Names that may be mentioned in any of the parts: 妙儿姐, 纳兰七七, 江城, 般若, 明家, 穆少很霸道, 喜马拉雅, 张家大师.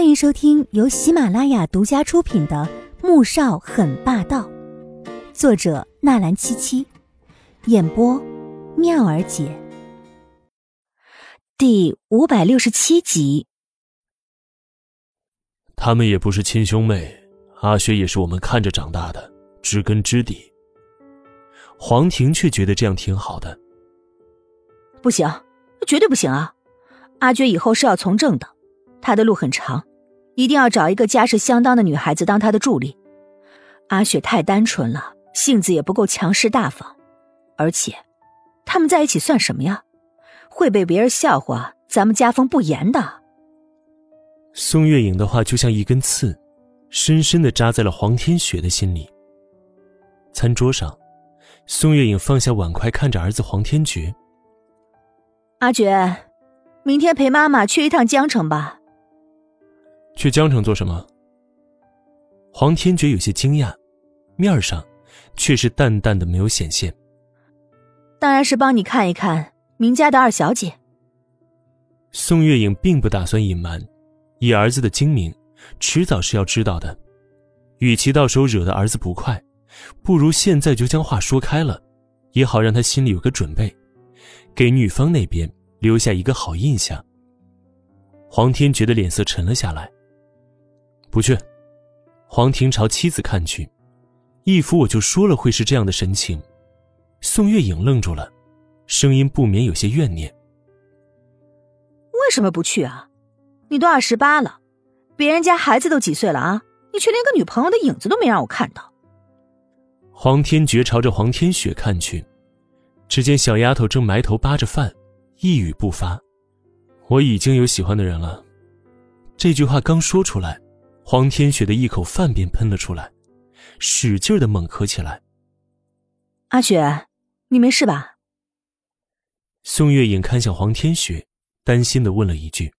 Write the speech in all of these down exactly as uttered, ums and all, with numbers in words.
欢迎收听由喜马拉雅独家出品的《穆少很霸道》，作者纳兰七七，演播妙儿姐，第五百六十七集。他们也不是亲兄妹，阿雪也是我们看着长大的，知根知底。黄婷却觉得这样挺好的。不行，绝对不行啊！阿娟以后是要从政的，她的路很长，一定要找一个家世相当的女孩子当她的助力。阿雪太单纯了，性子也不够强势大方，而且他们在一起算什么呀？会被别人笑话，咱们家风不严的。宋月影的话就像一根刺，深深地扎在了黄天雪的心里。餐桌上，宋月影放下碗筷，看着儿子黄天觉。阿觉，明天陪妈妈去一趟江城吧。去江城做什么？黄天觉有些惊讶，面上却是淡淡的没有显现。当然是帮你看一看明家的二小姐。宋月影并不打算隐瞒，以儿子的精明，迟早是要知道的。与其到时候惹得儿子不快，不如现在就将话说开了，也好让他心里有个准备，给女方那边留下一个好印象。黄天觉的脸色沉了下来。不去。黄婷朝妻子看去，一副我就说了会是这样的神情。宋月影愣住了，声音不免有些怨念。为什么不去啊？你都二十八了，别人家孩子都几岁了啊，你却连个女朋友的影子都没让我看到。黄天觉朝着黄天雪看去，只见小丫头正埋头扒着饭，一语不发。我已经有喜欢的人了。这句话刚说出来，黄天雪的一口饭便喷了出来，使劲的猛咳起来。阿雪，你没事吧？宋月影看向黄天雪，担心的问了一句。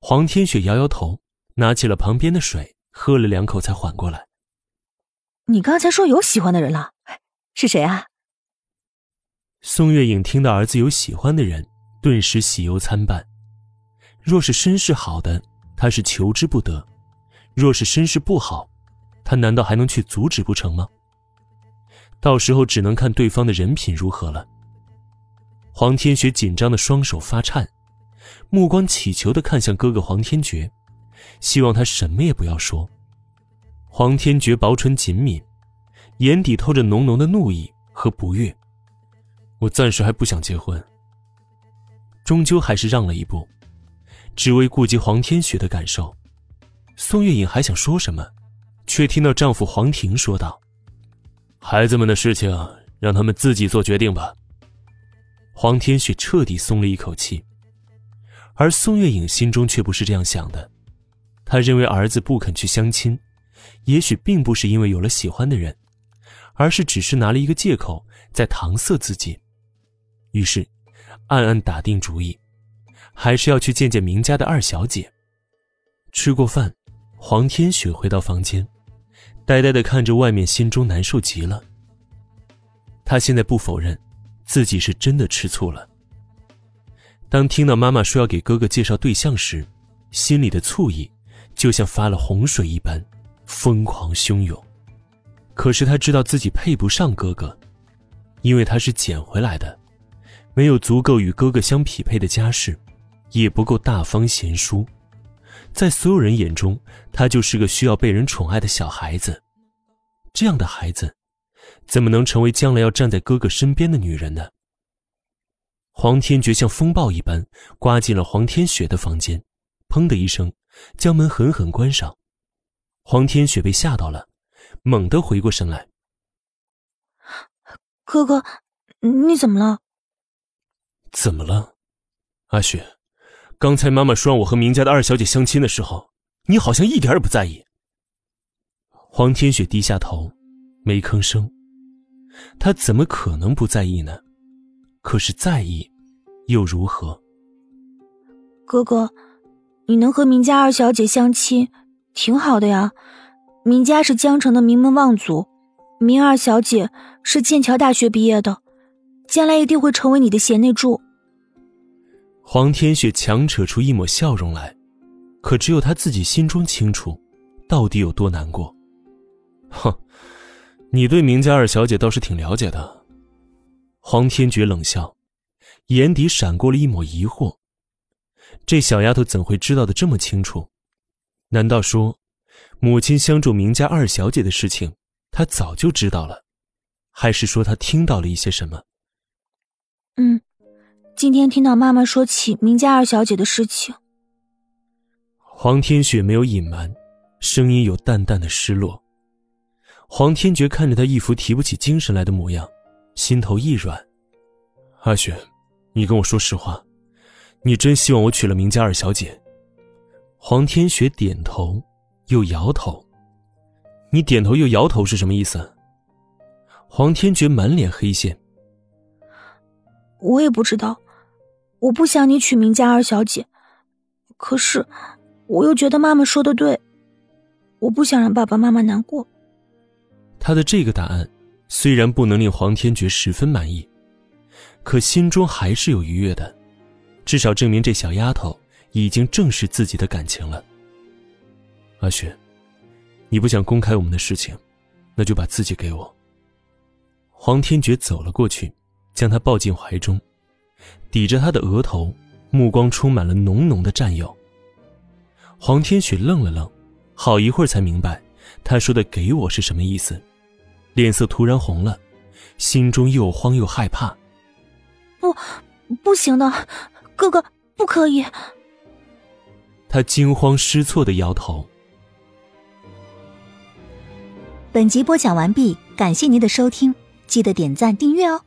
黄天雪摇摇头，拿起了旁边的水，喝了两口才缓过来。你刚才说有喜欢的人了，是谁啊？宋月影听到儿子有喜欢的人，顿时喜忧参半。若是身世好的，他是求之不得；若是身世不好，他难道还能去阻止不成吗？到时候只能看对方的人品如何了。黄天雪紧张的双手发颤，目光乞求地看向哥哥黄天觉，希望他什么也不要说。黄天觉薄唇紧抿，眼底透着浓浓的怒意和不悦。我暂时还不想结婚，终究还是让了一步，只为顾及黄天雪的感受。宋月影还想说什么，却听到丈夫黄婷说道：孩子们的事情让他们自己做决定吧。黄天雪彻底松了一口气，而宋月影心中却不是这样想的。她认为儿子不肯去相亲，也许并不是因为有了喜欢的人，而是只是拿了一个借口在搪塞自己。于是暗暗打定主意，还是要去见见明家的二小姐。吃过饭，黄天雪回到房间，呆呆地看着外面，心中难受极了。她现在不否认自己是真的吃醋了。当听到妈妈说要给哥哥介绍对象时，心里的醋意就像发了洪水一般疯狂汹涌。可是他知道自己配不上哥哥，因为他是捡回来的，没有足够与哥哥相匹配的家世，也不够大方贤淑，在所有人眼中，他就是个需要被人宠爱的小孩子。这样的孩子，怎么能成为将来要站在哥哥身边的女人呢？黄天觉像风暴一般，刮进了黄天雪的房间，砰的一声，将门狠狠关上。黄天雪被吓到了，猛地回过神来。哥哥，你怎么了？怎么了？阿雪，刚才妈妈说让我和明家的二小姐相亲的时候，你好像一点也不在意。黄天雪低下头，没吭声。她怎么可能不在意呢？可是在意又如何？哥哥，你能和明家二小姐相亲，挺好的呀。明家是江城的名门望族，明二小姐是剑桥大学毕业的，将来一定会成为你的贤内助。黄天雪强扯出一抹笑容来，可只有他自己心中清楚到底有多难过。哼，你对明家二小姐倒是挺了解的。黄天觉冷笑，眼底闪过了一抹疑惑，这小丫头怎会知道的这么清楚？难道说母亲相中明家二小姐的事情她早就知道了，还是说她听到了一些什么？嗯，今天听到妈妈说起明家二小姐的事情。黄天雪没有隐瞒，声音有淡淡的失落。黄天觉看着她一副提不起精神来的模样，心头一软。阿雪，你跟我说实话，你真希望我娶了明家二小姐？黄天雪点头又摇头。你点头又摇头是什么意思？黄天觉满脸黑线。我也不知道，我不想你娶明家二小姐，可是我又觉得妈妈说的对，我不想让爸爸妈妈难过。他的这个答案虽然不能令黄天觉十分满意，可心中还是有愉悦的，至少证明这小丫头已经正视自己的感情了。阿雪，你不想公开我们的事情，那就把自己给我。黄天觉走了过去，将她抱进怀中，抵着她的额头，目光充满了浓浓的占有。黄天雪愣了愣，好一会儿才明白她说的给我是什么意思，脸色突然红了，心中又慌又害怕。不，不行的，哥哥，不可以。他惊慌失措地摇头。本集播讲完毕，感谢您的收听，记得点赞订阅哦。